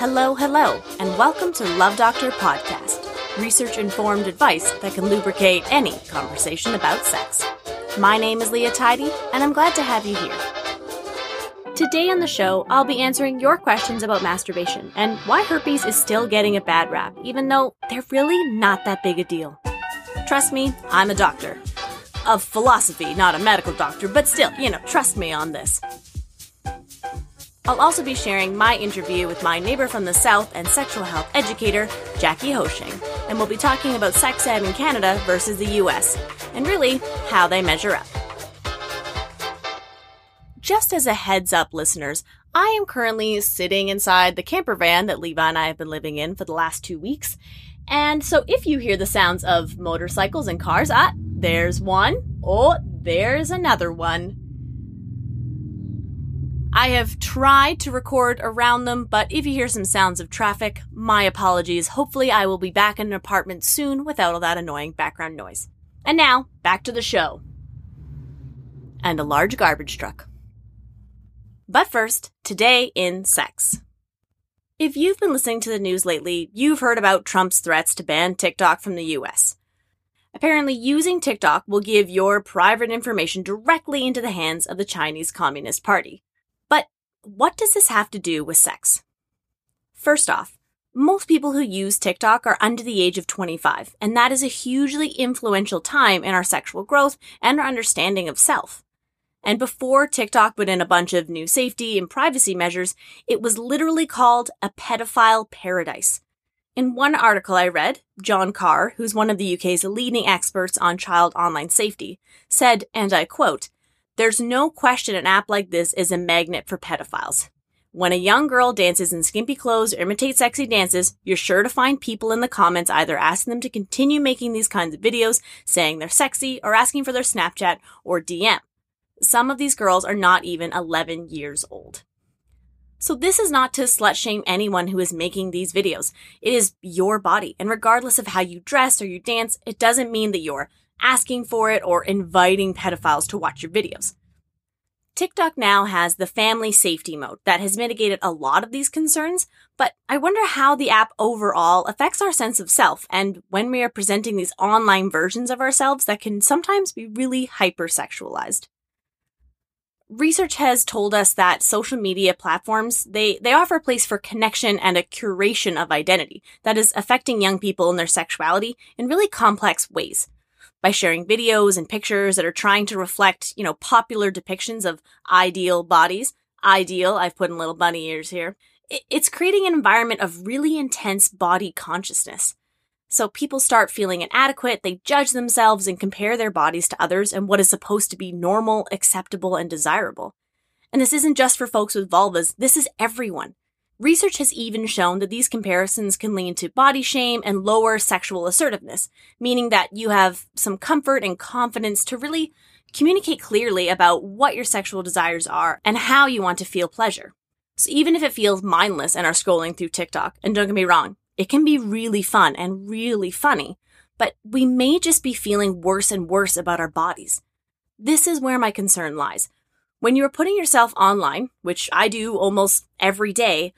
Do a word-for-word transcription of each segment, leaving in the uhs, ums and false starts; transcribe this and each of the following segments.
Hello, hello, and welcome to Love Doctor Podcast, research-informed advice that can lubricate any conversation about sex. My name is Leah Tidy, and I'm glad to have you here. Today on the show, I'll be answering your questions about masturbation and why herpes is still getting a bad rap, even though they're really not that big a deal. Trust me, I'm a doctor. Of philosophy, not a medical doctor, but still, you know, trust me on this. I'll also be sharing my interview with my neighbor from the South and sexual health educator, Jackie Hoshing, and we'll be talking about sex ed in Canada versus the U S, and really, how they measure up. Just as a heads up, listeners, I am currently sitting inside the camper van that Levi and I have been living in for the last two weeks, and so if you hear the sounds of motorcycles and cars, ah, there's one, oh, there's another one. I have tried to record around them, but if you hear some sounds of traffic, my apologies. Hopefully I will be back in an apartment soon without all that annoying background noise. And now, back to the show. And a large garbage truck. But first, today in sex. If you've been listening to the news lately, you've heard about Trump's threats to ban TikTok from the U S. Apparently, using TikTok will give your private information directly into the hands of the Chinese Communist Party. What does this have to do with sex? First off, most people who use TikTok are under the age of twenty-five, and that is a hugely influential time in our sexual growth and our understanding of self. And before TikTok put in a bunch of new safety and privacy measures, it was literally called a pedophile paradise. In one article I read, John Carr, who's one of the U K's leading experts on child online safety, said, and I quote, "There's no question an app like this is a magnet for pedophiles. When a young girl dances in skimpy clothes or imitates sexy dances, you're sure to find people in the comments either asking them to continue making these kinds of videos, saying they're sexy, or asking for their Snapchat or D M. Some of these girls are not even eleven years old." So this is not to slut-shame anyone who is making these videos. It is your body, and regardless of how you dress or you dance, it doesn't mean that you're asking for it, or inviting pedophiles to watch your videos. TikTok now has the family safety mode that has mitigated a lot of these concerns, but I wonder how the app overall affects our sense of self and when we are presenting these online versions of ourselves that can sometimes be really hypersexualized. Research has told us that social media platforms, they, they offer a place for connection and a curation of identity that is affecting young people and their sexuality in really complex ways. By sharing videos and pictures that are trying to reflect, you know, popular depictions of ideal bodies. Ideal, I've put in little bunny ears here. It's creating an environment of really intense body consciousness. So people start feeling inadequate, they judge themselves and compare their bodies to others and what is supposed to be normal, acceptable, and desirable. And this isn't just for folks with vulvas, this is everyone. Research has even shown that these comparisons can lead to body shame and lower sexual assertiveness, meaning that you have some comfort and confidence to really communicate clearly about what your sexual desires are and how you want to feel pleasure. So even if it feels mindless and are scrolling through TikTok, and don't get me wrong, it can be really fun and really funny, but we may just be feeling worse and worse about our bodies. This is where my concern lies. When you are putting yourself online, which I do almost every day,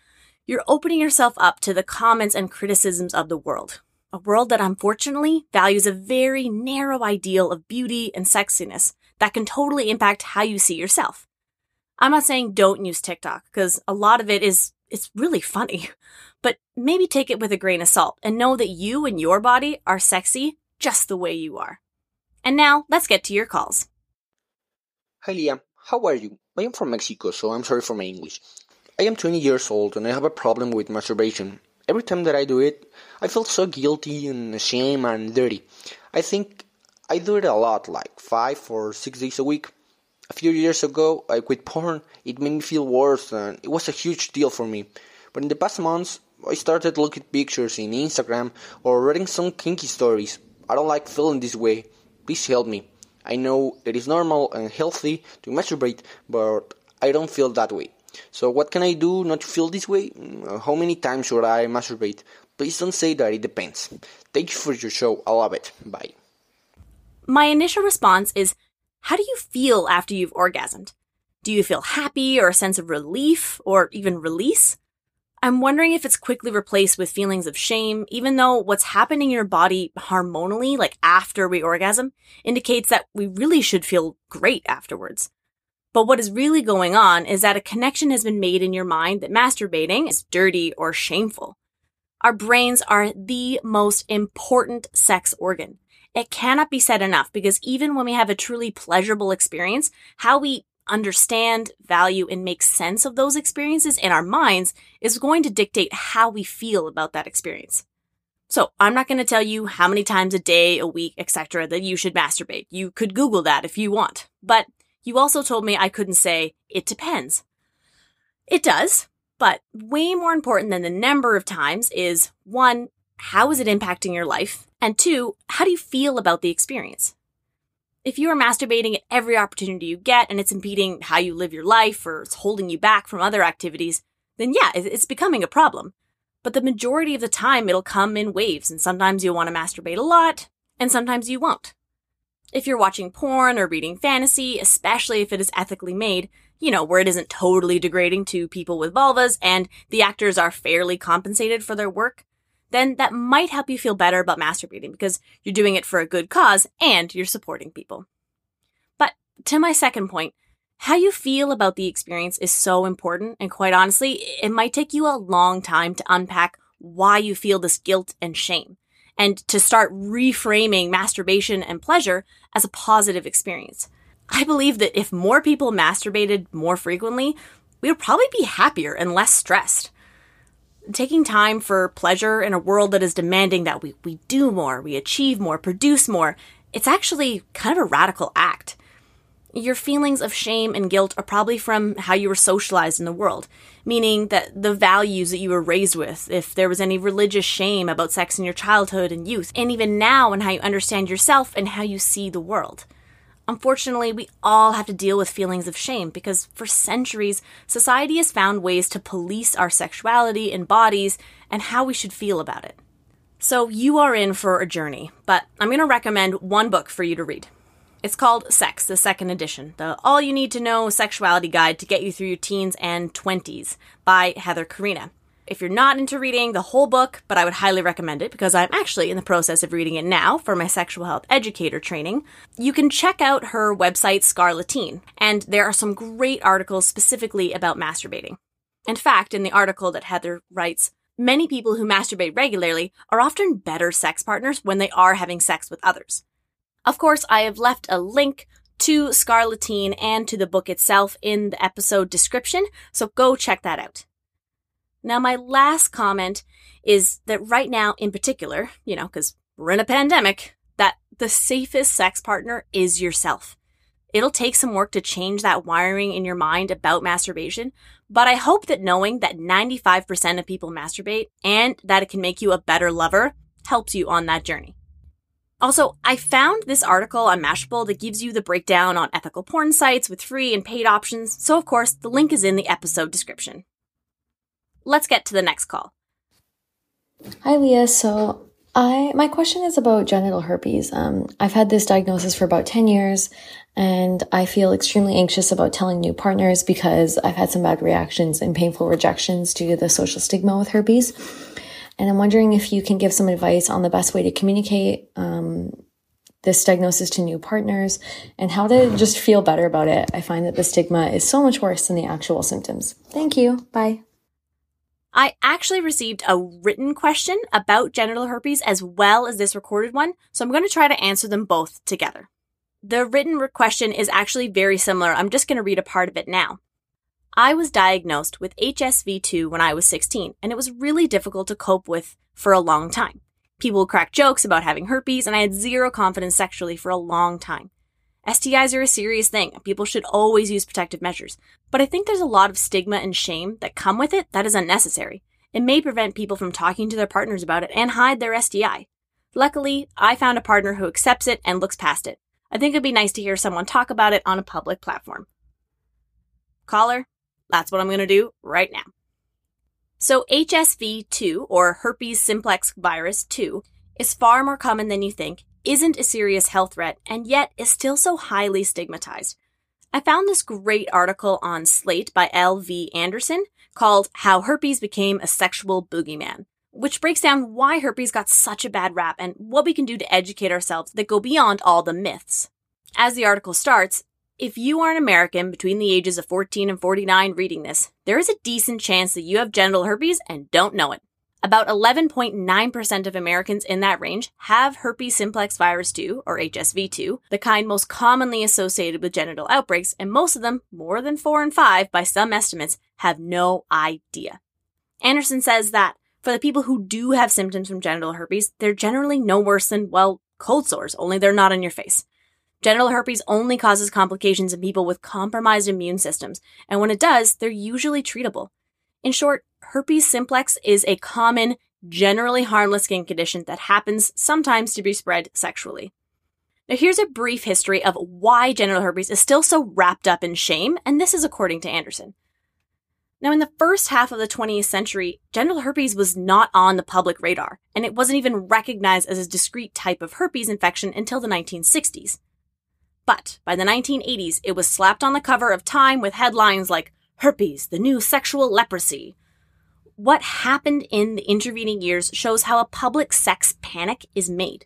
you're opening yourself up to the comments and criticisms of the world, a world that unfortunately values a very narrow ideal of beauty and sexiness that can totally impact how you see yourself. I'm not saying don't use TikTok, because a lot of it is, it's really funny, but maybe take it with a grain of salt and know that you and your body are sexy just the way you are. And now, let's get to your calls. Hi, Leah. How are you? I am from Mexico, so I'm sorry for my English. I am twenty years old and I have a problem with masturbation. Every time that I do it, I feel so guilty and ashamed and dirty. I think I do it a lot, like five or six days a week. A few years ago, I quit porn. It made me feel worse and it was a huge deal for me. But in the past months, I started looking at pictures in Instagram or reading some kinky stories. I don't like feeling this way. Please help me. I know it is normal and healthy to masturbate, but I don't feel that way. So what can I do not to feel this way? How many times should I masturbate? Please don't say that it depends. Thank you for your show. I love it. Bye. My initial response is, how do you feel after you've orgasmed? Do you feel happy or a sense of relief or even release? I'm wondering if it's quickly replaced with feelings of shame, even though what's happening in your body hormonally, like after we orgasm, indicates that we really should feel great afterwards. But what is really going on is that a connection has been made in your mind that masturbating is dirty or shameful. Our brains are the most important sex organ. It cannot be said enough, because even when we have a truly pleasurable experience, how we understand, value, and make sense of those experiences in our minds is going to dictate how we feel about that experience. So I'm not going to tell you how many times a day, a week, et cetera that you should masturbate. You could Google that if you want. But you also told me I couldn't say, it depends. It does, but way more important than the number of times is, one, how is it impacting your life? And two, how do you feel about the experience? If you are masturbating at every opportunity you get and it's impeding how you live your life or it's holding you back from other activities, then yeah, it's becoming a problem. But the majority of the time, it'll come in waves, and sometimes you'll want to masturbate a lot, and sometimes you won't. If you're watching porn or reading fantasy, especially if it is ethically made, you know, where it isn't totally degrading to people with vulvas and the actors are fairly compensated for their work, then that might help you feel better about masturbating because you're doing it for a good cause and you're supporting people. But to my second point, how you feel about the experience is so important, and quite honestly, it might take you a long time to unpack why you feel this guilt and shame and to start reframing masturbation and pleasure as a positive experience. I believe that if more people masturbated more frequently, we would probably be happier and less stressed. Taking time for pleasure in a world that is demanding that we, we do more, we achieve more, produce more, it's actually kind of a radical act. Your feelings of shame and guilt are probably from how you were socialized in the world, meaning that the values that you were raised with, if there was any religious shame about sex in your childhood and youth, and even now in how you understand yourself and how you see the world. Unfortunately, we all have to deal with feelings of shame because for centuries, society has found ways to police our sexuality and bodies and how we should feel about it. So you are in for a journey, but I'm going to recommend one book for you to read. It's called Sex, the Second Edition, the All You Need to Know Sexuality Guide to Get You Through Your Teens and twenties by Heather Carina. If you're not into reading the whole book, but I would highly recommend it because I'm actually in the process of reading it now for my sexual health educator training, you can check out her website, Scarleteen, and there are some great articles specifically about masturbating. In fact, in the article that Heather writes, many people who masturbate regularly are often better sex partners when they are having sex with others. Of course, I have left a link to Scarleteen and to the book itself in the episode description, so go check that out. Now, my last comment is that right now in particular, you know, because we're in a pandemic, that the safest sex partner is yourself. It'll take some work to change that wiring in your mind about masturbation, but I hope that knowing that ninety-five percent of people masturbate and that it can make you a better lover helps you on that journey. Also, I found this article on Mashable that gives you the breakdown on ethical porn sites with free and paid options, so of course, the link is in the episode description. Let's get to the next call. Hi, Leah. So I my question is about genital herpes. Um, I've had this diagnosis for about ten years, and I feel extremely anxious about telling new partners because I've had some bad reactions and painful rejections due to the social stigma with herpes. And I'm wondering if you can give some advice on the best way to communicate um, this diagnosis to new partners and how to just feel better about it. I find that the stigma is so much worse than the actual symptoms. Thank you. Bye. I actually received a written question about genital herpes as well as this recorded one, so I'm going to try to answer them both together. The written question is actually very similar. I'm just going to read a part of it now. I was diagnosed with H S V two when I was sixteen, and it was really difficult to cope with for a long time. People cracked jokes about having herpes, and I had zero confidence sexually for a long time. S T Is are a serious thing. People should always use protective measures. But I think there's a lot of stigma and shame that come with it that is unnecessary. It may prevent people from talking to their partners about it and hide their S T I. Luckily, I found a partner who accepts it and looks past it. I think it'd be nice to hear someone talk about it on a public platform. Caller, that's what I'm going to do right now. So H S V two, or herpes simplex virus two, is far more common than you think, isn't a serious health threat, and yet is still so highly stigmatized. I found this great article on Slate by L V Anderson called How Herpes Became a Sexual Boogeyman, which breaks down why herpes got such a bad rap and what we can do to educate ourselves that go beyond all the myths. As the article starts, if you are an American between the ages of fourteen and forty-nine reading this, there is a decent chance that you have genital herpes and don't know it. About eleven point nine percent of Americans in that range have herpes simplex virus two, or H S V two, the kind most commonly associated with genital outbreaks, and most of them, more than four in five by some estimates, have no idea. Anderson says that for the people who do have symptoms from genital herpes, they're generally no worse than, well, cold sores, only they're not on your face. Genital herpes only causes complications in people with compromised immune systems, and when it does, they're usually treatable. In short, herpes simplex is a common, generally harmless skin condition that happens sometimes to be spread sexually. Now, here's a brief history of why genital herpes is still so wrapped up in shame, and this is according to Anderson. Now, in the first half of the twentieth century, genital herpes was not on the public radar, and it wasn't even recognized as a discrete type of herpes infection until the nineteen sixties. But by the nineteen eighties, it was slapped on the cover of Time with headlines like, "Herpes, the new sexual leprosy." What happened in the intervening years shows how a public sex panic is made.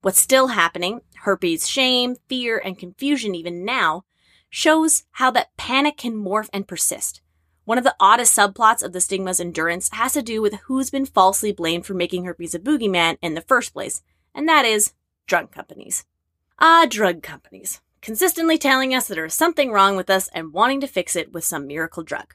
What's still happening, herpes shame, fear, and confusion even now, shows how that panic can morph and persist. One of the oddest subplots of the stigma's endurance has to do with who's been falsely blamed for making herpes a boogeyman in the first place, and that is drug companies. Ah, drug companies, consistently telling us that there is something wrong with us and wanting to fix it with some miracle drug.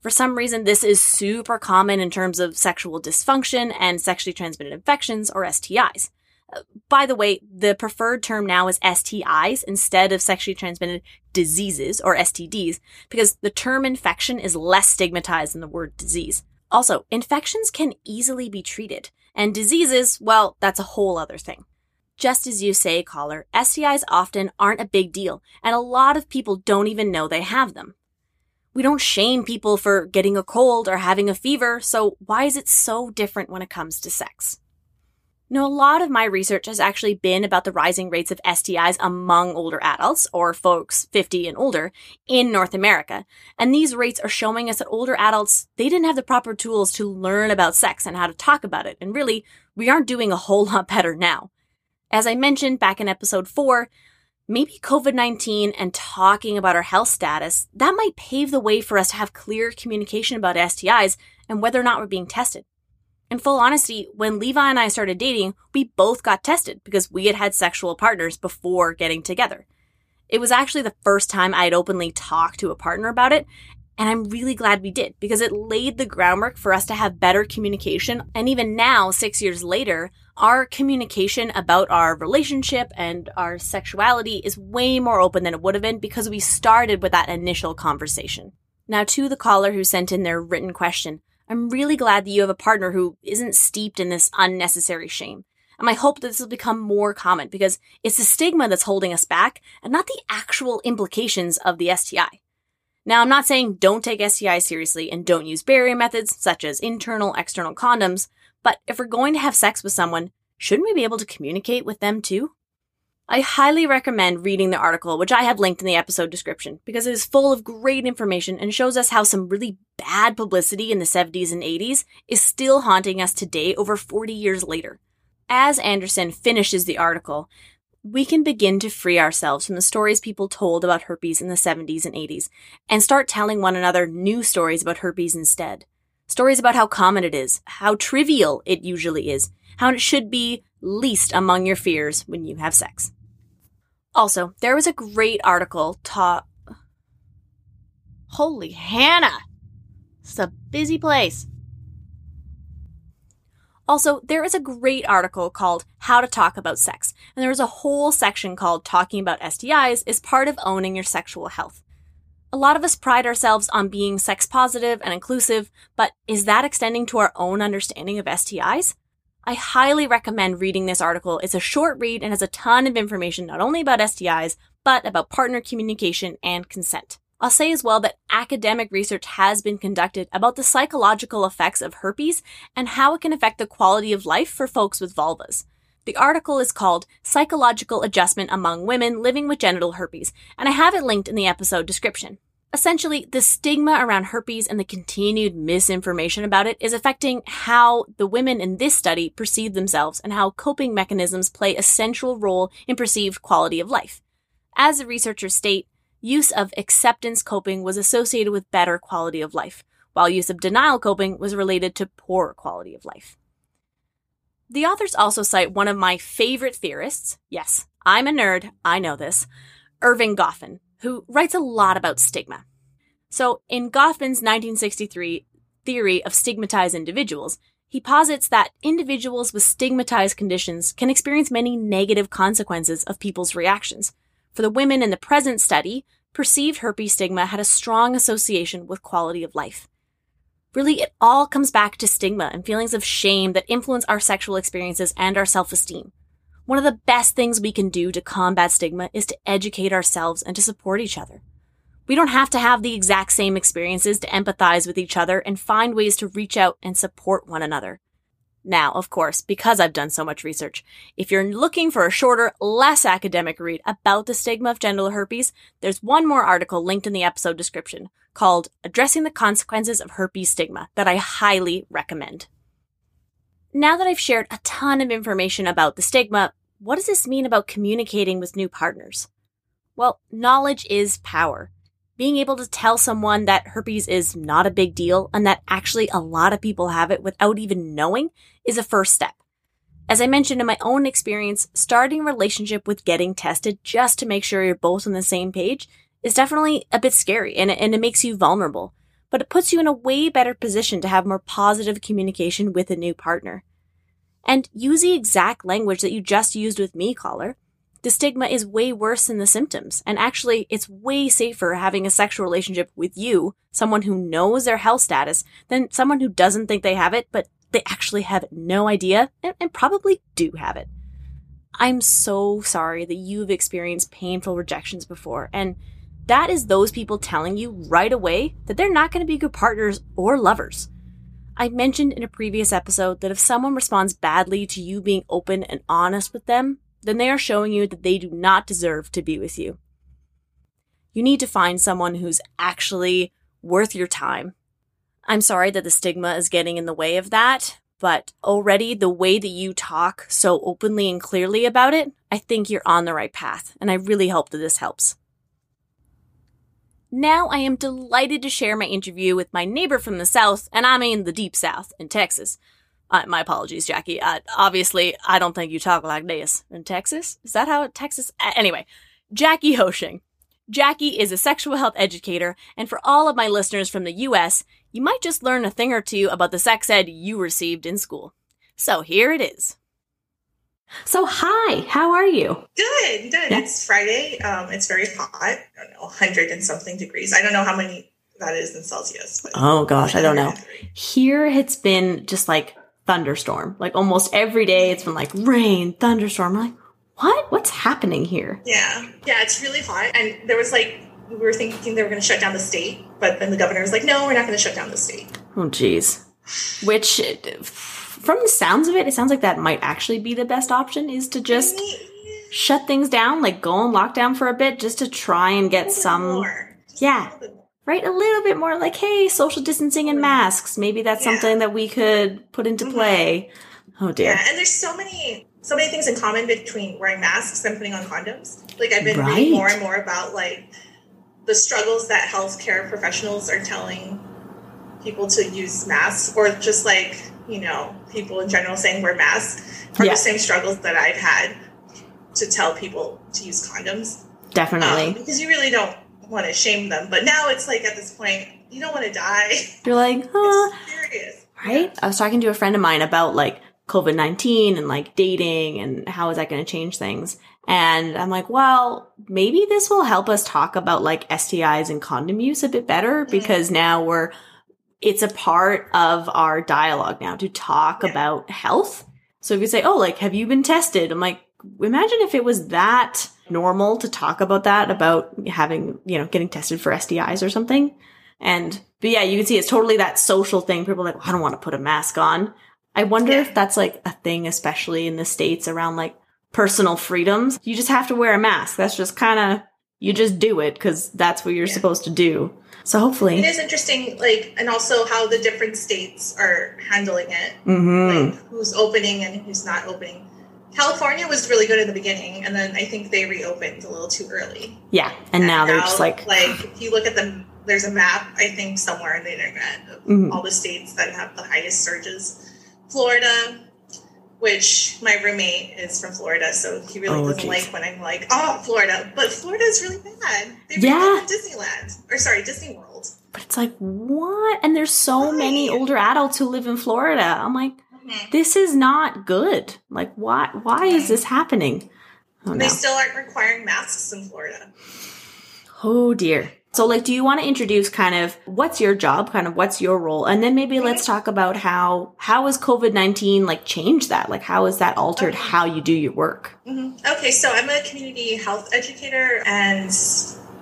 For some reason, this is super common in terms of sexual dysfunction and sexually transmitted infections, or S T Is. Uh, by the way, the preferred term now is S T Is instead of sexually transmitted diseases, or S T Ds, because the term infection is less stigmatized than the word disease. Also, infections can easily be treated, and diseases, well, that's a whole other thing. Just as you say, caller, S T Is often aren't a big deal, and a lot of people don't even know they have them. We don't shame people for getting a cold or having a fever, so why is it so different when it comes to sex? Now, a lot of my research has actually been about the rising rates of S T Is among older adults, or folks fifty and older, in North America. And these rates are showing us that older adults, they didn't have the proper tools to learn about sex and how to talk about it. And really, we aren't doing a whole lot better now. As I mentioned back in episode four, maybe covid nineteen and talking about our health status, that might pave the way for us to have clear communication about S T Is and whether or not we're being tested. In full honesty, when Levi and I started dating, we both got tested because we had had sexual partners before getting together. It was actually the first time I had openly talked to a partner about it, and I'm really glad we did because it laid the groundwork for us to have better communication. And even now, six years later, our communication about our relationship and our sexuality is way more open than it would have been because we started with that initial conversation. Now, to the caller who sent in their written question, I'm really glad that you have a partner who isn't steeped in this unnecessary shame. And I hope that this will become more common because it's the stigma that's holding us back and not the actual implications of the S T I. Now, I'm not saying don't take S T Is seriously and don't use barrier methods such as internal, external condoms, but if we're going to have sex with someone, shouldn't we be able to communicate with them too? I highly recommend reading the article, which I have linked in the episode description, because it is full of great information and shows us how some really bad publicity in the seventies and eighties is still haunting us today over forty years later. As Anderson finishes the article, we can begin to free ourselves from the stories people told about herpes in the seventies and eighties and start telling one another new stories about herpes instead. Stories about how common it is, how trivial it usually is, how it should be least among your fears when you have sex. Also, there was a great article taught... Holy Hannah! It's a busy place. Also, there is a great article called How to Talk About Sex, and there is a whole section called Talking About S T Is is Part of Owning Your Sexual Health. A lot of us pride ourselves on being sex positive and inclusive, but is that extending to our own understanding of S T Is? I highly recommend reading this article. It's a short read and has a ton of information not only about S T Is, but about partner communication and consent. I'll say as well that academic research has been conducted about the psychological effects of herpes and how it can affect the quality of life for folks with vulvas. The article is called Psychological Adjustment Among Women Living with Genital Herpes, and I have it linked in the episode description. Essentially, the stigma around herpes and the continued misinformation about it is affecting how the women in this study perceive themselves and how coping mechanisms play a central role in perceived quality of life. As the researchers state, use of acceptance coping was associated with better quality of life, while use of denial coping was related to poor quality of life. The authors also cite one of my favorite theorists, yes, I'm a nerd, I know this, Erving Goffman, who writes a lot about stigma. So in Goffman's nineteen sixty-three theory of stigmatized individuals, he posits that individuals with stigmatized conditions can experience many negative consequences of people's reactions. For the women in the present study, perceived herpes stigma had a strong association with quality of life. Really, it all comes back to stigma and feelings of shame that influence our sexual experiences and our self-esteem. One of the best things we can do to combat stigma is to educate ourselves and to support each other. We don't have to have the exact same experiences to empathize with each other and find ways to reach out and support one another. Now, of course, because I've done so much research, if you're looking for a shorter, less academic read about the stigma of genital herpes, there's one more article linked in the episode description called Addressing the Consequences of Herpes Stigma that I highly recommend. Now that I've shared a ton of information about the stigma, what does this mean about communicating with new partners? Well, knowledge is power. Being able to tell someone that herpes is not a big deal and that actually a lot of people have it without even knowing is a first step. As I mentioned in my own experience, starting a relationship with getting tested just to make sure you're both on the same page is definitely a bit scary and, and it makes you vulnerable. But it puts you in a way better position to have more positive communication with a new partner. And use the exact language that you just used with me, caller. The stigma is way worse than the symptoms, and actually, it's way safer having a sexual relationship with you, someone who knows their health status, than someone who doesn't think they have it, but they actually have no idea, and, and probably do have it. I'm so sorry that you've experienced painful rejections before, and that is those people telling you right away that they're not going to be good partners or lovers. I mentioned in a previous episode that if someone responds badly to you being open and honest with them, then they are showing you that they do not deserve to be with you. You need to find someone who's actually worth your time. I'm sorry that the stigma is getting in the way of that, but already the way that you talk so openly and clearly about it, I think you're on the right path, and I really hope that this helps. Now I am delighted to share my interview with my neighbor from the South, and I mean the deep South in Texas. Uh, my apologies, Jackie. Uh, obviously, I don't think you talk like this. In Texas? Is that how Texas? Uh, anyway, Jackie Hoshing. Jackie is a sexual health educator, and for all of my listeners from the U S, you might just learn a thing or two about the sex ed you received in school. So here it is. So, hi, how are you? Good, good. Yeah. It's Friday. Um, it's very hot. I don't know, one hundred and something degrees. I don't know how many that is in Celsius. But oh, gosh, I don't know. Here it's been just like thunderstorm. Like almost every day it's been like rain, thunderstorm. We're like, what? What's happening here? Yeah. Yeah, it's really hot. And there was like, we were thinking they were going to shut down the state. But then the governor was like, no, we're not going to shut down the state. Oh, geez. Which... From the sounds of it, it sounds like that might actually be the best option, is to just shut things down, like go on lockdown for a bit just to try and get some, yeah, right, a little bit more like, hey, social distancing and masks. Maybe that's yeah. something that we could put into play. Mm-hmm. Oh, dear. Yeah, and there's so many, so many things in common between wearing masks and putting on condoms. Like I've been right. reading more and more about like the struggles that healthcare professionals are telling people to use masks or just like, you know, people in general saying wear masks are yeah. the same struggles that I've had to tell people to use condoms. Definitely. Um, because you really don't want to shame them. But now it's like at this point, you don't want to die. You're like, huh. It's serious. Right? Yeah. I was talking to a friend of mine about like covid nineteen and like dating and how is that going to change things? And I'm like, well, maybe this will help us talk about like S T Is and condom use a bit better because mm-hmm. now we're it's a part of our dialogue now to talk yeah. about health. So if you say, oh, like, have you been tested? I'm like, imagine if it was that normal to talk about that, about having, you know, getting tested for S T Is or something. And, but yeah, you can see it's totally that social thing. People are like, well, I don't want to put a mask on. I wonder yeah. if that's like a thing, especially in the States around like personal freedoms. You just have to wear a mask. That's just kind of You just do it because that's what you're yeah. supposed to do. So hopefully. It is interesting, like, and also how the different states are handling it. Mm-hmm. Like, who's opening and who's not opening. California was really good in the beginning, and then I think they reopened a little too early. Yeah, and, and now, now they're just like... Like, if you look at the... There's a map, I think, somewhere on the internet of mm-hmm. all the states that have the highest surges. Florida, which my roommate is from Florida, so he really oh, doesn't geez. like when I'm like, oh, Florida. But Florida is really bad. They really yeah. Disneyland. Or, sorry, Disney World. But it's like, what? And there's so right. many older adults who live in Florida. I'm like... This is not good. Like, why Why is this happening? Oh, they no. still aren't requiring masks in Florida. Oh, dear. So, like, do you want to introduce kind of what's your job, kind of what's your role? And then maybe okay. let's talk about how, how has COVID nineteen, like, changed that? Like, how has that altered okay. how you do your work? Mm-hmm. Okay, so I'm a community health educator, and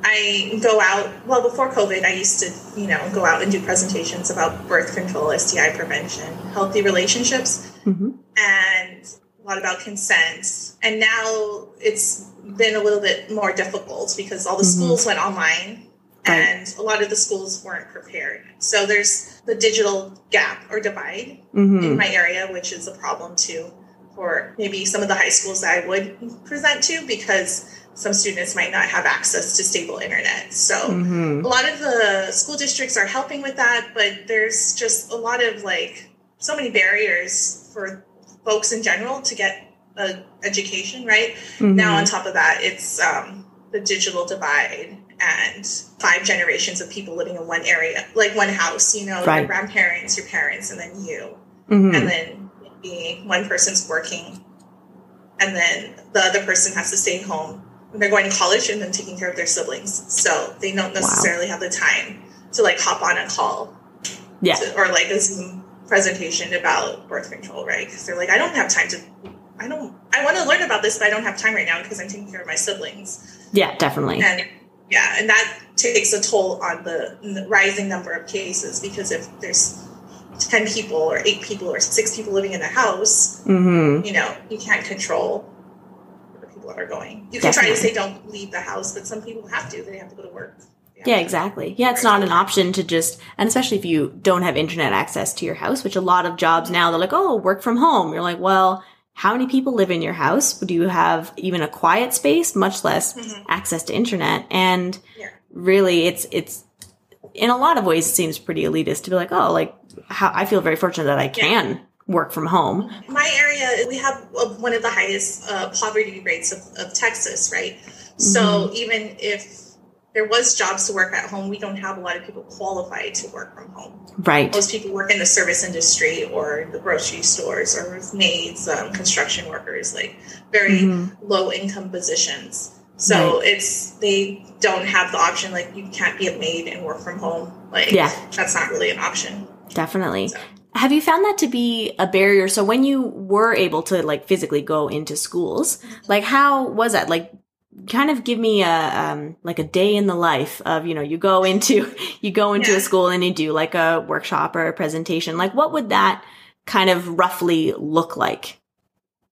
I go out, well, before COVID, I used to, you know, go out and do presentations about birth control, S T I prevention, healthy relationships, mm-hmm. and a lot about consent. And now it's been a little bit more difficult because all the mm-hmm. schools went online, right. and a lot of the schools weren't prepared. So there's the digital gap or divide mm-hmm. in my area, which is a problem, too, for maybe some of the high schools that I would present to, because some students might not have access to stable internet. So mm-hmm. a lot of the school districts are helping with that, but there's just a lot of, like, so many barriers for folks in general to get an education, right? Mm-hmm. Now on top of that, it's um, the digital divide and five generations of people living in one area, like one house, you know, right. your grandparents, your parents, and then you. Mm-hmm. And then maybe one person's working, and then the other person has to stay home. They're going to college and then taking care of their siblings. So they don't necessarily wow. have the time to, like, hop on a call yeah. to, or, like, a Zoom presentation about birth control, right? Because they're like, I don't have time to, I don't, I want to learn about this, but I don't have time right now because I'm taking care of my siblings. Yeah, definitely. And yeah, and that takes a toll on the, the rising number of cases, because if there's ten people or eight people or six people living in a house, mm-hmm. you know, you can't control are going. You can Definitely. try to say don't leave the house, but some people have to. They have to go to work. Yeah, exactly. Yeah, it's not an option to just, and especially if you don't have internet access to your house, which a lot of jobs now, they're like, oh, work from home. You're like, well, how many people live in your house? Do you have even a quiet space, much less mm-hmm. access to internet? And yeah. really, it's it's in a lot of ways, it seems pretty elitist to be like, oh, like, how I feel very fortunate that I can. Yeah. work from home. My area, we have one of the highest uh, poverty rates of, of Texas, right? Mm-hmm. So even if there was jobs to work at home, we don't have a lot of people qualified to work from home. Right. Most people work in the service industry or the grocery stores or maids, um, construction workers, like very mm-hmm. low income positions. So right. it's, they don't have the option, like, you can't be a maid and work from home. Like, yeah. that's not really an option. Definitely. So. Have you found that to be a barrier? So when you were able to, like, physically go into schools, like, how was that? Like, kind of give me a, um, like, a day in the life of, you know, you go into, you go into yeah. a school and you do, like, a workshop or a presentation. Like, what would that kind of roughly look like?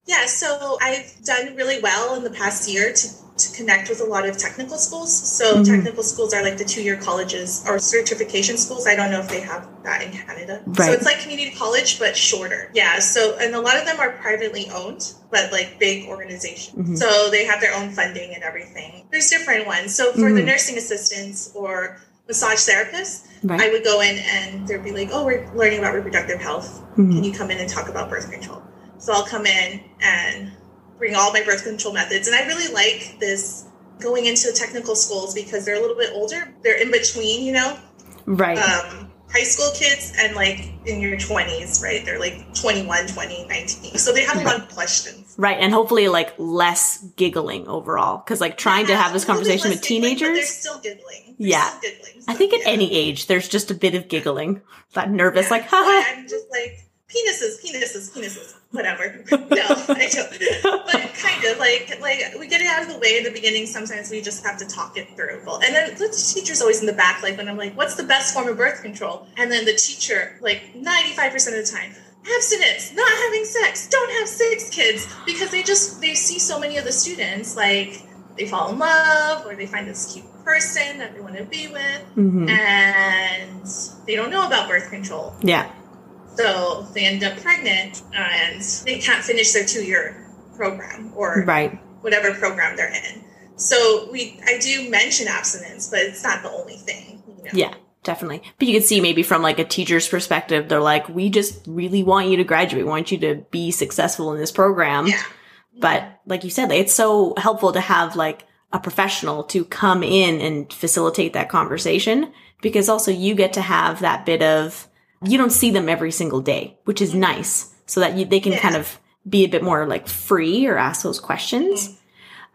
Yeah. So I've done really well in the past year to, to connect with a lot of technical schools. So mm-hmm. technical schools are like the two-year colleges or certification schools. I don't know if they have that in Canada. Right. So it's like community college, but shorter. Yeah. So, and a lot of them are privately owned, but like big organizations. Mm-hmm. So they have their own funding and everything. There's different ones. So for mm-hmm. the nursing assistants or massage therapists, right. I would go in and they'd be like, oh, we're learning about reproductive health. Mm-hmm. Can you come in and talk about birth control? So I'll come in and bring all my birth control methods. And I really like this going into technical schools because they're a little bit older. They're in between, you know, right. Um, high school kids and, like, in your twenties, right? They're like twenty-one, twenty, nineteen. So they have a lot of questions. Right. And hopefully, like, less giggling overall. Because, like, trying yeah, to have this conversation with teenagers. Giggling, they're still giggling. They're yeah. still giggling, so, I think at yeah. any age, there's just a bit of giggling. That nervous, yeah. like, ha I'm just like, penises, penises, penises, whatever. No, I don't. But kind of like, like we get it out of the way in the beginning. Sometimes we just have to talk it through. And then the teacher's always in the back, like when I'm like, what's the best form of birth control? And then the teacher, like ninety-five percent of the time, abstinence, not having sex, don't have sex, kids. Because they just, they see so many of the students, like, they fall in love, or they find this cute person that they want to be with, mm-hmm. and they don't know about birth control. Yeah. So they end up pregnant, and they can't finish their two-year program or right. whatever program they're in. So we, I do mention abstinence, but it's not the only thing. You know? Yeah, definitely. But you could see maybe from like a teacher's perspective, they're like, we just really want you to graduate. We want you to be successful in this program. Yeah. But like you said, like, it's so helpful to have like a professional to come in and facilitate that conversation, because also you get to have that bit of, you don't see them every single day, which is nice, so that you, they can yeah. kind of be a bit more like free or ask those questions. Mm-hmm.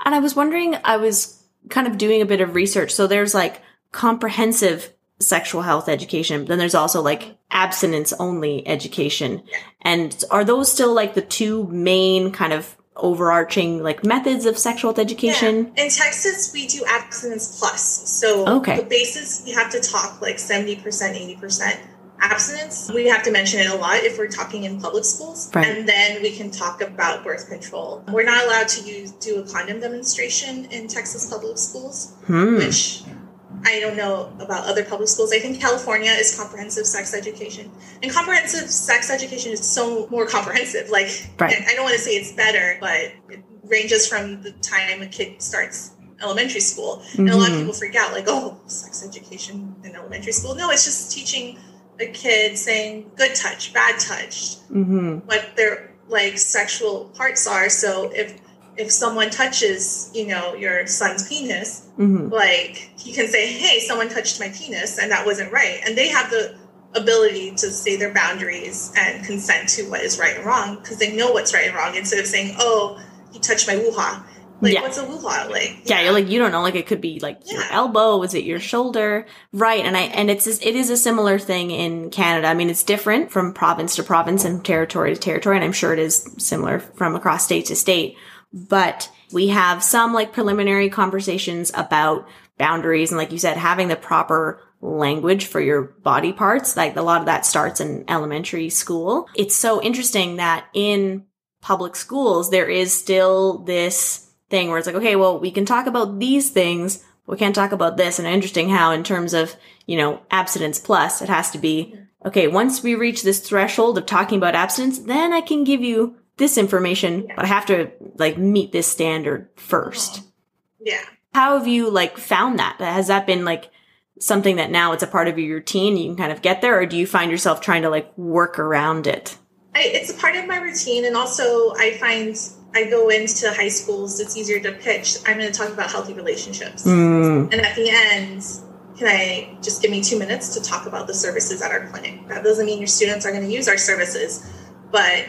And I was wondering, I was kind of doing a bit of research. So there's like comprehensive sexual health education, but then there's also like abstinence only education. And are those still like the two main kind of overarching like methods of sexual health education? Yeah. In Texas, we do abstinence plus. So okay. the basis, we have to talk like seventy percent, eighty percent abstinence. We have to mention it a lot if we're talking in public schools. Right. And then we can talk about birth control. We're not allowed to use, do a condom demonstration in Texas public schools, hmm. which I don't know about other public schools. I think California is comprehensive sex education. And comprehensive sex education is so more comprehensive. Like, right. I don't want to say it's better, but it ranges from the time a kid starts elementary school. Mm-hmm. And a lot of people freak out, like, oh, sex education in elementary school. No, it's just teaching a kid saying good touch, bad touch, mm-hmm. what their like sexual parts are. So if if someone touches, you know, your son's penis, mm-hmm. like you can say, hey, someone touched my penis and that wasn't right. And they have the ability to say their boundaries and consent to what is right and wrong, because they know what's right and wrong, instead of saying, oh, you touched my woo-ha. Like, yeah. what's a woo-ha like? Yeah, yeah, you're like, you don't know. Like, it could be, like, yeah. your elbow. Was it your shoulder? Right. And I and it's just, it is a similar thing in Canada. I mean, it's different from province to province and territory to territory, and I'm sure it is similar from across state to state. But we have some, like, preliminary conversations about boundaries and, like you said, having the proper language for your body parts. Like, a lot of that starts in elementary school. It's so interesting that in public schools, there is still this thing where it's like, okay, well, we can talk about these things, but we can't talk about this. And interesting how in terms of, you know, abstinence plus, it has to be, okay, once we reach this threshold of talking about abstinence, then I can give you this information, but I have to like meet this standard first. Yeah. How have you like found that? Has that been like something that now it's a part of your routine, you can kind of get there, or do you find yourself trying to like work around it? I, it's a part of my routine. And also I find I go into high schools, it's easier to pitch. I'm going to talk about healthy relationships. Mm. And at the end, can I just give me two minutes to talk about the services at our clinic? That doesn't mean your students are going to use our services. But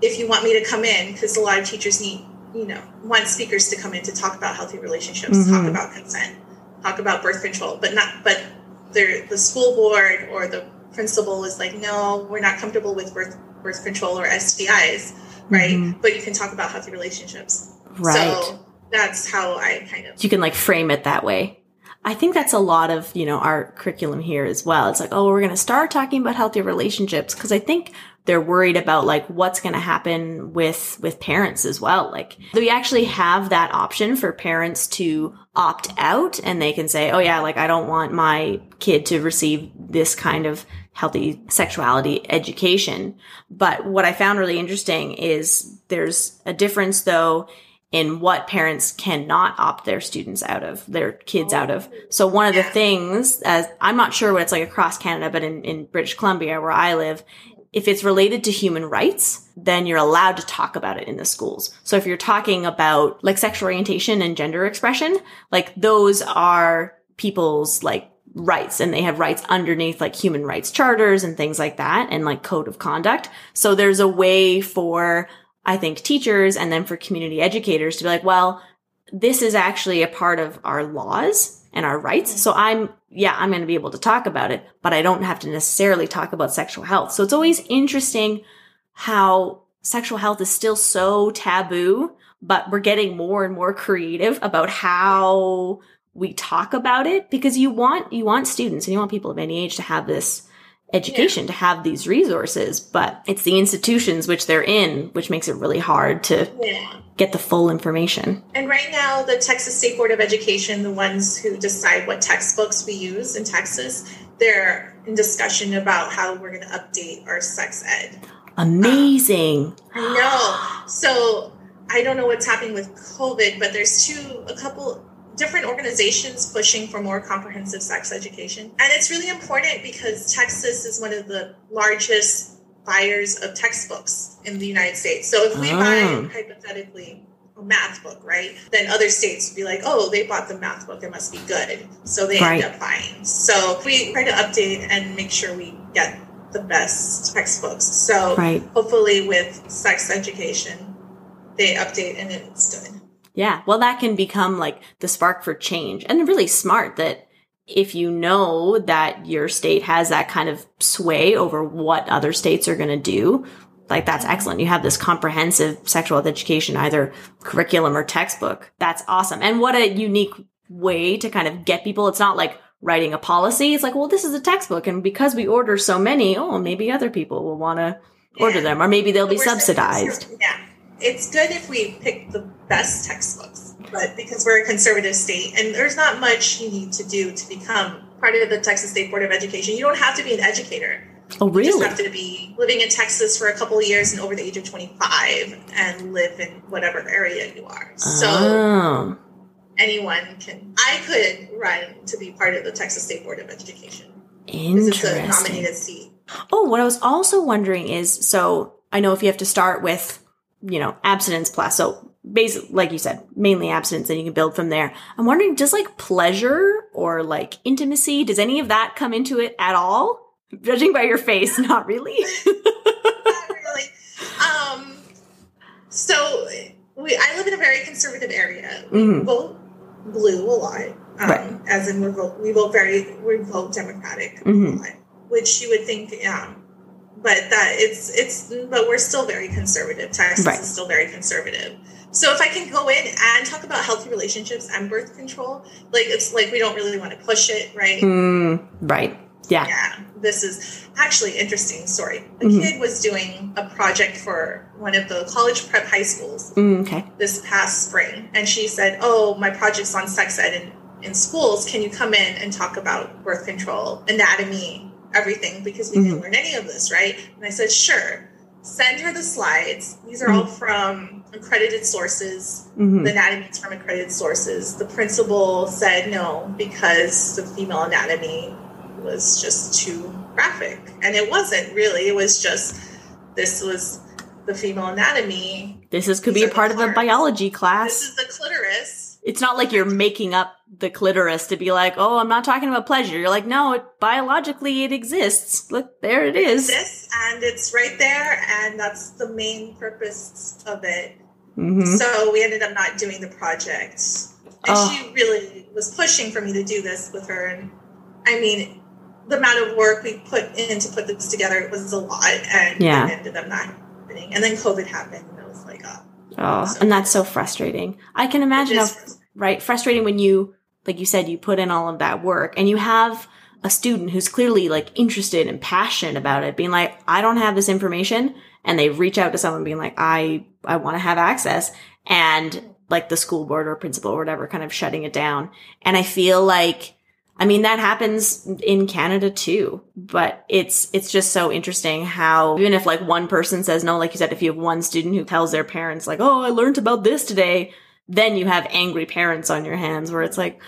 if you want me to come in, because a lot of teachers need, you know, want speakers to come in to talk about healthy relationships, mm-hmm. talk about consent, talk about birth control, but not, but the school board or the principal is like, no, we're not comfortable with birth, birth control or S T Is. Right. Mm-hmm. But you can talk about healthy relationships. Right. So that's how I kind of. You can like frame it that way. I think that's a lot of, you know, our curriculum here as well. It's like, oh, we're going to start talking about healthy relationships, because I think they're worried about like what's going to happen with, with parents as well. Like we actually have that option for parents to opt out, and they can say, oh yeah, like I don't want my kid to receive this kind of healthy sexuality education. But what I found really interesting is there's a difference though in what parents cannot opt their students out of, their kids out of. So one of the things, as I'm not sure what it's like across Canada, but in, in British Columbia where I live, if it's related to human rights, then you're allowed to talk about it in the schools. So if you're talking about like sexual orientation and gender expression, like those are people's like rights, and they have rights underneath like human rights charters and things like that, and like code of conduct. So there's a way for, I think, teachers and then for community educators to be like, well, this is actually a part of our laws and our rights. So I'm, yeah, I'm going to be able to talk about it, but I don't have to necessarily talk about sexual health. So it's always interesting how sexual health is still so taboo, but we're getting more and more creative about how we talk about it, because you want, you want students and you want people of any age to have this education yeah. to have these resources, but it's the institutions which they're in, which makes it really hard to yeah. get the full information. And right now, the Texas State Board of Education, the ones who decide what textbooks we use in Texas, they're in discussion about how we're going to update our sex ed. Amazing. Um, I know. So I don't know what's happening with COVID, but there's two, a couple different organizations pushing for more comprehensive sex education. And it's really important because Texas is one of the largest buyers of textbooks in the United States. So if we oh. buy, hypothetically, a math book, right, then other states would be like, oh, they bought the math book, it must be good. So they right. end up buying. So we try to update and make sure we get the best textbooks. So right. hopefully with sex education, they update and it's good. Yeah. Well, that can become like the spark for change, and really smart that if you know that your state has that kind of sway over what other states are going to do, like that's excellent. You have this comprehensive sexual health education, either curriculum or textbook. That's awesome. And what a unique way to kind of get people. It's not like writing a policy. It's like, well, this is a textbook. And because we order so many, oh, maybe other people will want to yeah. order them, or maybe they'll be subsidized. Yeah. It's good if we pick the best textbooks, but because we're a conservative state and there's not much you need to do to become part of the Texas State Board of Education. You don't have to be an educator. Oh, really? You just have to be living in Texas for a couple of years and over the age of twenty-five and live in whatever area you are. So oh. anyone can, I could run to be part of the Texas State Board of Education. Interesting. It's a nominated seat. Oh, what I was also wondering is, so I know if you have to start with, you know, abstinence plus. So basically, like you said, mainly abstinence, and you can build from there. I'm wondering, does like pleasure or like intimacy, does any of that come into it at all? Judging by your face, not really. Not really. Um, so we, I live in a very conservative area. We mm-hmm. vote blue a lot. Um, right. As in we vote, we vote very, we vote Democratic mm-hmm. a lot, which you would think, yeah. But that it's it's but we're still very conservative. Texas right. is still very conservative. So if I can go in and talk about healthy relationships and birth control, like it's like we don't really want to push it, right? Mm, right. Yeah. Yeah. This is actually interesting story. A mm-hmm. kid was doing a project for one of the college prep high schools mm, okay. this past spring, and she said, "Oh, my project's on sex ed in, in schools. Can you come in and talk about birth control, anatomy?" everything, because we didn't mm-hmm. learn any of this, right? And I said, sure, send her the slides. These are mm-hmm. all from accredited sources. Mm-hmm. The anatomy is from accredited sources. The principal said no, because the female anatomy was just too graphic. And it wasn't really. It was just, this was the female anatomy. This is could These be a part of a biology class. This is the clitoris. It's not like you're making up the clitoris to be like, oh, I'm not talking about pleasure. You're like, no, it, biologically it exists. Look, there it is. It exists, and it's right there, and that's the main purpose of it. Mm-hmm. So we ended up not doing the project. And oh. she really was pushing for me to do this with her. And I mean, the amount of work we put in to put this together, it was a lot, and yeah. it ended up not happening. And then COVID happened, and I was like, oh. Oh, so, and that's so frustrating. I can imagine how... Right. Frustrating when you, like you said, you put in all of that work and you have a student who's clearly like interested and passionate about it being like, I don't have this information. And they reach out to someone being like, I, I want to have access. And like the school board or principal or whatever kind of shutting it down. And I feel like, I mean, that happens in Canada too, but it's, it's just so interesting how even if like one person says no, like you said, if you have one student who tells their parents like, oh, I learned about this today. Then you have angry parents on your hands where it's like,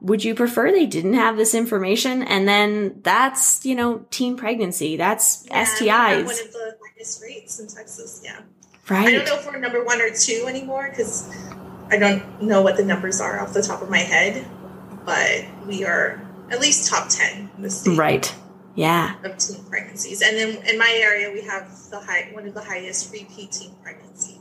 would you prefer they didn't have this information? And then that's, you know, teen pregnancy. That's yeah, S T Is. One of the highest rates in Texas, yeah. Right. I don't know if we're number one or two anymore because I don't know what the numbers are off the top of my head. But we are at least top ten in the state. Right. Yeah. Of teen pregnancies. And then in my area, we have the high, one of the highest repeat teen pregnancies.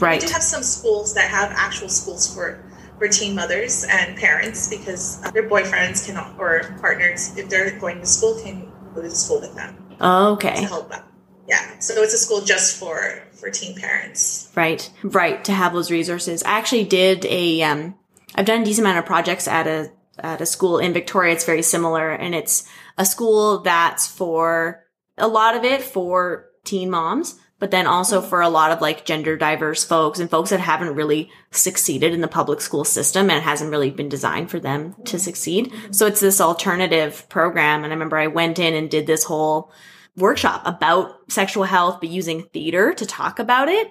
Right. We do have some schools that have actual schools for, for teen mothers and parents because their boyfriends can or partners, if they're going to school, can go to school with them. Oh, okay. To help them. Yeah. So it's a school just for, for teen parents. Right. Right. To have those resources. I actually did a, um, I've done a decent amount of projects at a, at a school in Victoria. It's very similar. And it's a school that's for a lot of it for teen moms, but then also for a lot of like gender diverse folks and folks that haven't really succeeded in the public school system, and it hasn't really been designed for them to succeed. So it's this alternative program. And I remember I went in and did this whole workshop about sexual health, but using theater to talk about it.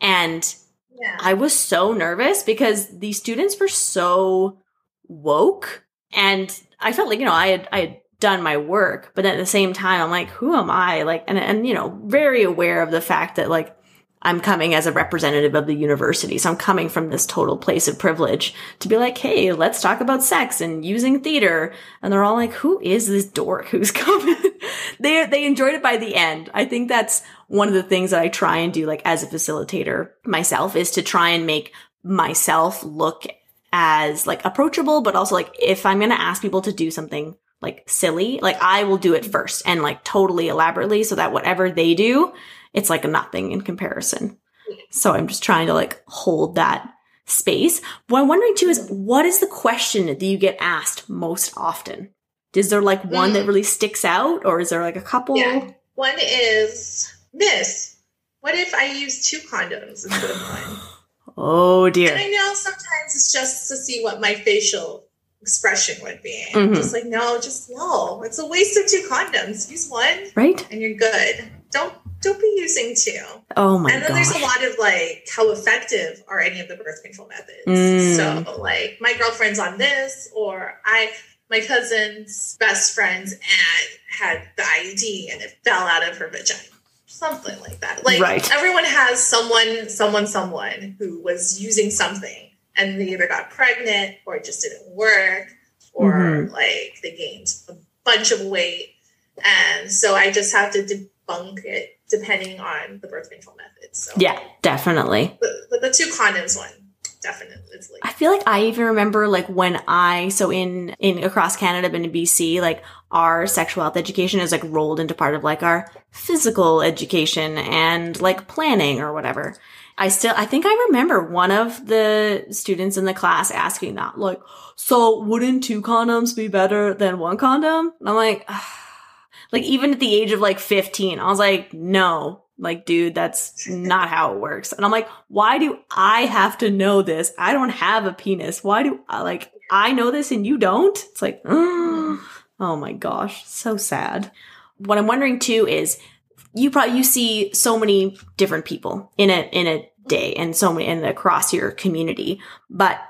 And yeah. I was so nervous because these students were so woke, and I felt like, you know, I had, I had done my work, but at the same time, I'm like, who am I? Like, and, and, you know, very aware of the fact that like, I'm coming as a representative of the university. So I'm coming from this total place of privilege to be like, hey, let's talk about sex and using theater. And they're all like, who is this dork who's coming? they, they enjoyed it by the end. I think that's one of the things that I try and do, like as a facilitator myself, is to try and make myself look as like approachable, but also like if I'm going to ask people to do something like silly, like I will do it first and like totally elaborately, so that whatever they do, it's like nothing in comparison. So I'm just trying to like hold that space. What I'm wondering too is, what is the question that you get asked most often? Is there like one mm. that really sticks out, or is there like a couple? Yeah. One is this. What if I use two condoms instead of one? Oh dear. And I know sometimes it's just to see what my facial expression would be. Mm-hmm. Just like, no, just no. It's a waste of two condoms. Use one. Right. And you're good. Don't don't be using two. Oh my god. And then gosh. There's a lot of like, how effective are any of the birth control methods? Mm. So like, my girlfriend's on this, or I my cousin's best friend's aunt had the I U D and it fell out of her vagina. Something like that. Like right. Everyone has someone, someone, someone who was using something and they either got pregnant or it just didn't work, or mm-hmm. like they gained a bunch of weight. And so I just have to debunk it depending on the birth control method. So yeah, definitely. The, the, the two condoms one. Definitely. I feel like I even remember like when I, so in, in across Canada and in B C, like our sexual health education is like rolled into part of like our physical education and like planning or whatever. I still, I think I remember one of the students in the class asking that, like, so wouldn't two condoms be better than one condom? And I'm like, ugh. Like even at the age of like fifteen, I was like, no. Like, dude, that's not how it works. And I'm like, why do I have to know this? I don't have a penis. Why do I, like, I know this and you don't? It's like, mm. Oh my gosh, so sad. What I'm wondering too is, you probably, you see so many different people in a, in a day and so many and across your community. But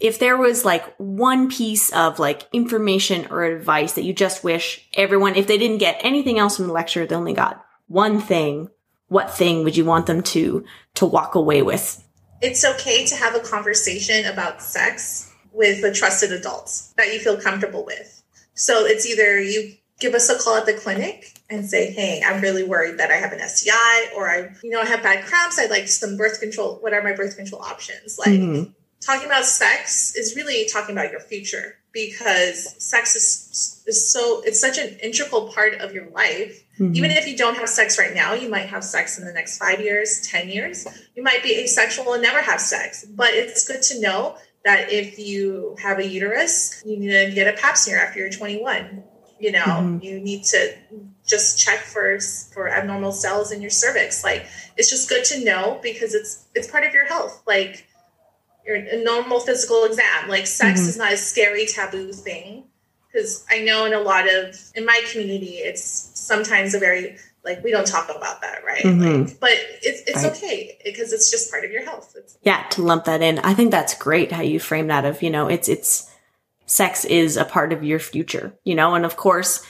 if there was like one piece of like information or advice that you just wish everyone, if they didn't get anything else from the lecture, they only got one thing, what thing would you want them to to walk away with? It's okay to have a conversation about sex with a trusted adult that you feel comfortable with. So it's either you give us a call at the clinic and say, hey, I'm really worried that I have an S T I, or I, you know, I have bad cramps. I'd like some birth control. What are my birth control options? Like mm-hmm. talking about sex is really talking about your future, because sex is, is so, it's such an integral part of your life. Mm-hmm. Even if you don't have sex right now, you might have sex in the next five years, ten years. You might be asexual and never have sex. But it's good to know that if you have a uterus, you need to get a pap smear after you're twenty-one. You know, mm-hmm. you need to just check for, for abnormal cells in your cervix. Like, it's just good to know, because it's, it's part of your health. Like, your a normal physical exam, like sex mm-hmm. is not a scary taboo thing. Because I know in a lot of, in my community, it's sometimes a very, like, we don't talk about that, right? Mm-hmm. Like, but it's it's right. okay, because it's just part of your health. It's- yeah, to lump that in. I think that's great how you frame that of, you know, it's, it's, sex is a part of your future, you know? And of course,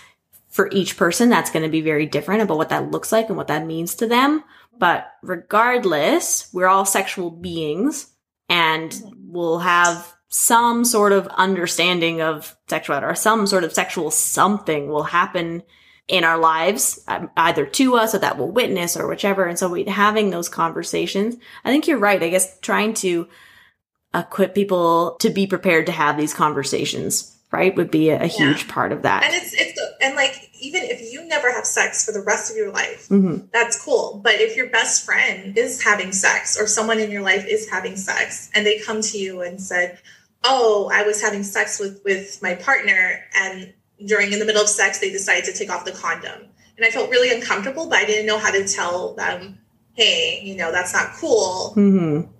for each person, that's going to be very different about what that looks like and what that means to them. But regardless, we're all sexual beings, and we'll have some sort of understanding of sexuality, or some sort of sexual something will happen in our lives, um, either to us or that we'll witness or whichever. And so we having those conversations, I think you're right. I guess trying to equip people to be prepared to have these conversations, right, would be a, a huge yeah. part of that. And it's, it's and like, even if you never have sex for the rest of your life, mm-hmm. that's cool. But if your best friend is having sex, or someone in your life is having sex, and they come to you and said, oh, I was having sex with, with my partner, and during in the middle of sex, they decided to take off the condom. And I felt really uncomfortable, but I didn't know how to tell them, hey, you know, that's not cool. Mm-hmm.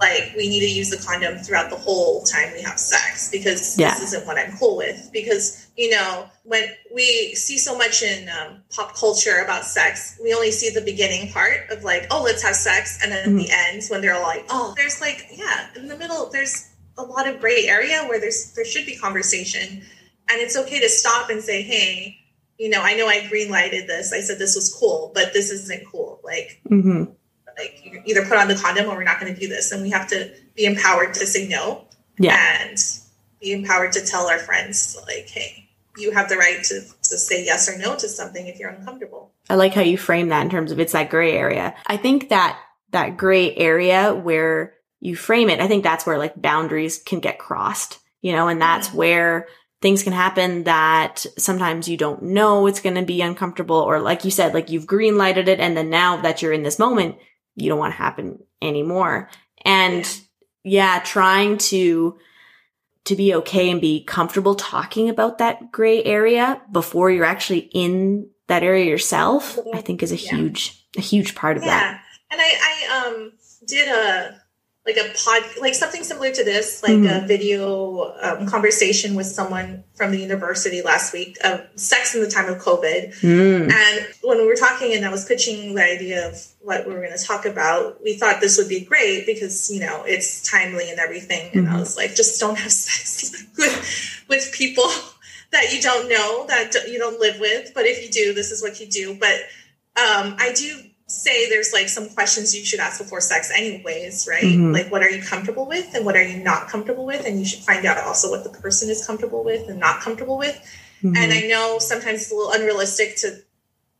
Like, we need to use the condom throughout the whole time we have sex, because yeah. this isn't what I'm cool with. Because, you know, when we see so much in um, pop culture about sex, we only see the beginning part of like, oh, let's have sex. And then mm-hmm. at the end, when they're like, oh, there's like, yeah, in the middle, there's a lot of gray area where there's there should be conversation. And it's okay to stop and say, hey, you know, I know I green lighted this. I said this was cool, but this isn't cool. Like, mm-hmm. like you either put on the condom or we're not going to do this. And we have to be empowered to say no yeah. and be empowered to tell our friends, like, hey, you have the right to, to say yes or no to something if you're uncomfortable. I like how you frame that in terms of it's that gray area. I think that that gray area where you frame it, I think that's where like boundaries can get crossed, you know, and that's mm-hmm. where things can happen that sometimes you don't know it's going to be uncomfortable, or like you said, like you've green lighted it. And then now that you're in this moment, you don't want to happen anymore. And yeah, yeah trying to, to be okay and be comfortable talking about that gray area before you're actually in that area yourself, I think is a yeah. huge, a huge part of yeah. that. And I, I, um, did a, like a pod, like something similar to this, like mm-hmm. a video um, conversation with someone from the university last week of sex in the time of COVID. Mm. And when we were talking and I was pitching the idea of what we were going to talk about, we thought this would be great because, you know, it's timely and everything. Mm-hmm. And I was like, just don't have sex with, with people that you don't know, that you don't live with. But if you do, this is what you do. But um, I do say there's like some questions you should ask before sex anyways, right? Mm-hmm. Like, what are you comfortable with and what are you not comfortable with? And you should find out also what the person is comfortable with and not comfortable with. Mm-hmm. And I know sometimes it's a little unrealistic to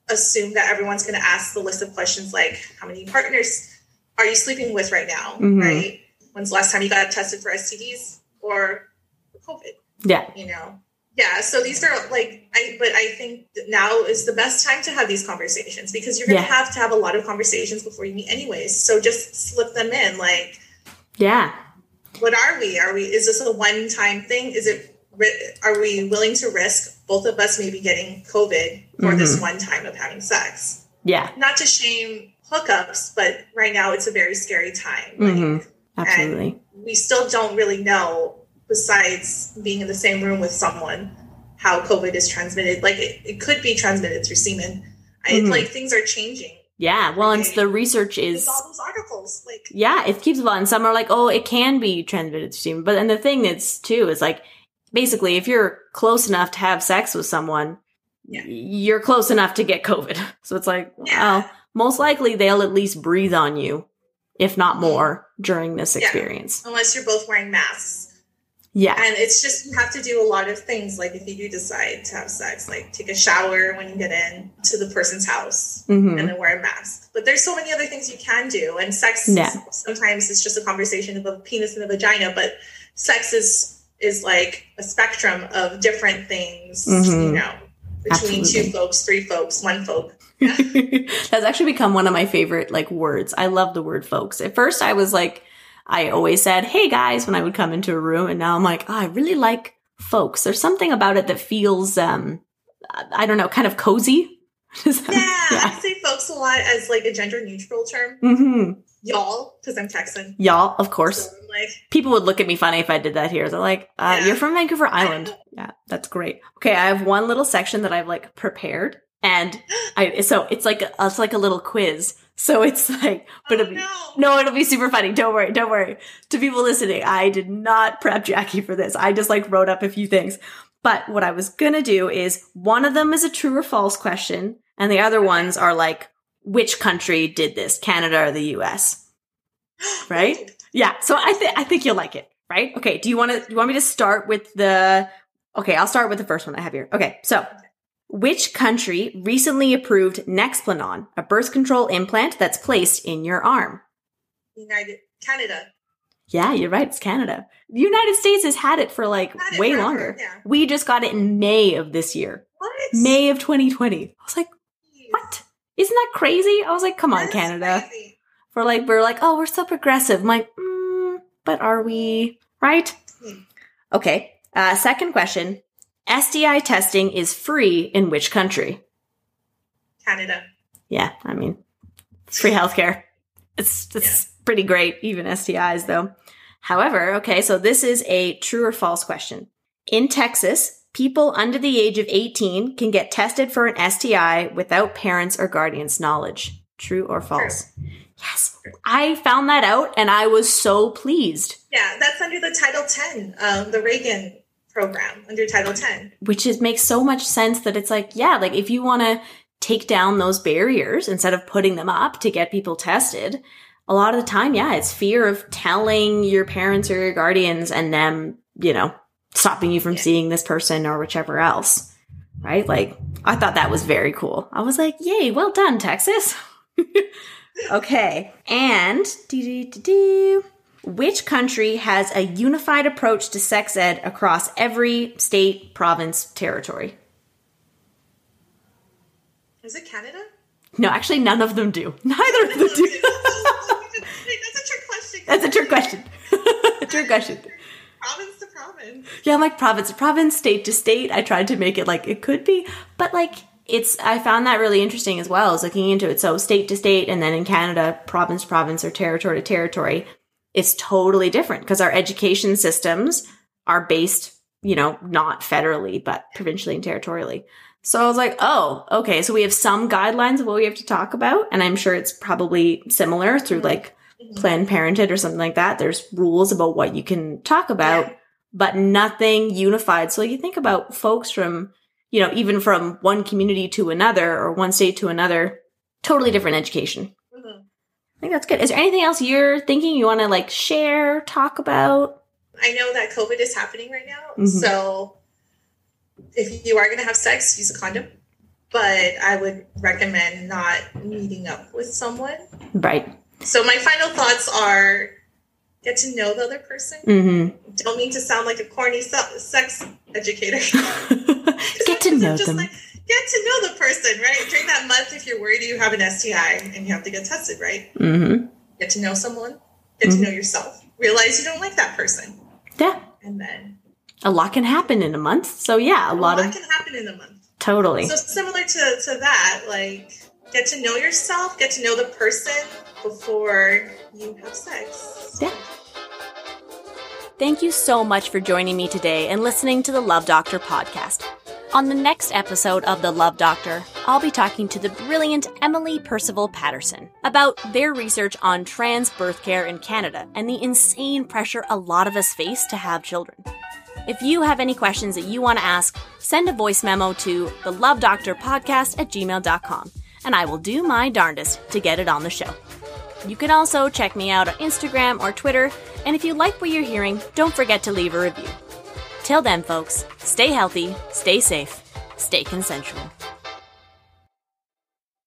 assume that everyone's going to ask the list of questions like, how many partners are you sleeping with right now? Mm-hmm. Right? When's the last time you got tested for S T Ds or COVID? Yeah. You know? Yeah. So these are like, I, but I think now is the best time to have these conversations, because you're going to yeah. have to have a lot of conversations before you meet anyways. So just slip them in. Like, yeah, what are we, are we, is this a one-time thing? Is it, are we willing to risk both of us maybe getting COVID for mm-hmm. this one time of having sex? Yeah. Not to shame hookups, but right now it's a very scary time. Mm-hmm. Like, absolutely. And we still don't really know, besides being in the same room with someone, how COVID is transmitted. Like it, it could be transmitted through semen. I mm-hmm. like things are changing. Yeah. Well, okay. And the research is all those articles. Like, yeah, it keeps on. Some are like, oh, it can be transmitted through semen. But and the thing that's too, is like, basically if you're close enough to have sex with someone, yeah. you're close enough to get COVID. So it's like, yeah. well, most likely they'll at least breathe on you, if not more, during this yeah. experience. Unless you're both wearing masks. Yeah. And it's just, you have to do a lot of things. Like if you do decide to have sex, like take a shower when you get in to the person's house mm-hmm. and then wear a mask. But there's so many other things you can do. And sex, yeah. sometimes it's just a conversation about a penis and a vagina, but sex is, is like a spectrum of different things, mm-hmm. you know, between Absolutely. two folks, three folks, one folk. Yeah. That's actually become one of my favorite like words. I love the word folks. At first I was like, I always said, hey guys, when I would come into a room, and now I'm like, oh, I really like folks. There's something about it that feels, um, I don't know, kind of cozy. Does that, yeah, yeah, I say folks a lot as like a gender neutral term. Mm-hmm. Y'all, because I'm Texan. Y'all, of course. So like, people would look at me funny if I did that here. They're like, uh, yeah. you're from Vancouver Island. Yeah, that's great. Okay, I have one little section that I've like prepared. And I, so it's like, a, it's like a little quiz. So it's like, but oh, it'll be, no. no, it'll be super funny. Don't worry. Don't worry. To people listening, I did not prep Jackie for this. I just like wrote up a few things, but what I was going to do is one of them is a true or false question. And the other ones are like, which country did this? Canada or the U S? Right? Yeah. So I think, I think you'll like it. Right? Okay. Do you want to, you want me to start with the, okay, I'll start with the first one I have here. Okay. So. Which country recently approved Nexplanon, a birth control implant that's placed in your arm? United Canada. Yeah, you're right. It's Canada. The United States has had it for like had way forever, longer. Yeah. We just got it in May of this year. What? May of twenty twenty. I was like, jeez. What? Isn't that crazy? I was like, come that on, Canada. Crazy. We're like, we're like, oh, we're so progressive. I'm like, mm, but are we? Right? Hmm. Okay. Uh, second question. S T I testing is free in which country? Canada. Yeah, I mean, free healthcare. It's, it's yeah. pretty great, even S T Is, though. However, okay, so this is a true or false question. In Texas, people under the age of eighteen can get tested for an S T I without parents' or guardians' knowledge. True or false? True. Yes. I found that out, and I was so pleased. Yeah, that's under the Title ten, um, the Reagan program, under Title ten. Which is makes so much sense that it's like, yeah, like if you want to take down those barriers instead of putting them up to get people tested, a lot of the time, yeah, it's fear of telling your parents or your guardians and them, you know, stopping you from yeah. seeing this person or whichever else, right? Like, I thought that was very cool. I was like, yay, well done, Texas. Okay. And which country has a unified approach to sex ed across every state, province, territory? Is it Canada? No, actually, none of them do. Neither of them do. That's a trick question. That's a trick question. a trick question. Province to province. Yeah, I'm like province to province, state to state. I tried to make it like it could be, but like it's. I found that really interesting as well. I was looking into it. So state to state, and then in Canada, province to province or territory to territory. It's totally different because our education systems are based, you know, not federally but provincially and territorially. So I was like, oh, okay. So we have some guidelines of what we have to talk about. And I'm sure it's probably similar through like Planned Parenthood or something like that. There's rules about what you can talk about, yeah. but nothing unified. So you think about folks from, you know, even from one community to another or one state to another, totally different education. Mm-hmm. I think that's good. Is there anything else you're thinking you want to like share, talk about? I know that COVID is happening right now. Mm-hmm. So if you are going to have sex, use a condom. But I would recommend not meeting up with someone. Right. So my final thoughts are get to know the other person. Mm-hmm. Don't mean to sound like a corny sex educator. Get to know just them. Like, get to know the person, right? During that month, if you're worried you have an S T I and you have to get tested, right? Mm-hmm. Get to know someone. Get mm-hmm. to know yourself. Realize you don't like that person. Yeah. And then... a lot can happen in a month. So yeah, a lot of... A lot can happen in a month. Totally. So similar to, to that, like, get to know yourself, get to know the person before you have sex. Yeah. Thank you so much for joining me today and listening to the Love Doctor podcast. On the next episode of The Love Doctor, I'll be talking to the brilliant Emily Percival Patterson about their research on trans birth care in Canada and the insane pressure a lot of us face to have children. If you have any questions that you want to ask, send a voice memo to thelovedoctorpodcast at gmail dot com, and I will do my darndest to get it on the show. You can also check me out on Instagram or Twitter, and if you like what you're hearing, don't forget to leave a review. Till then, folks, stay healthy, stay safe, stay consensual.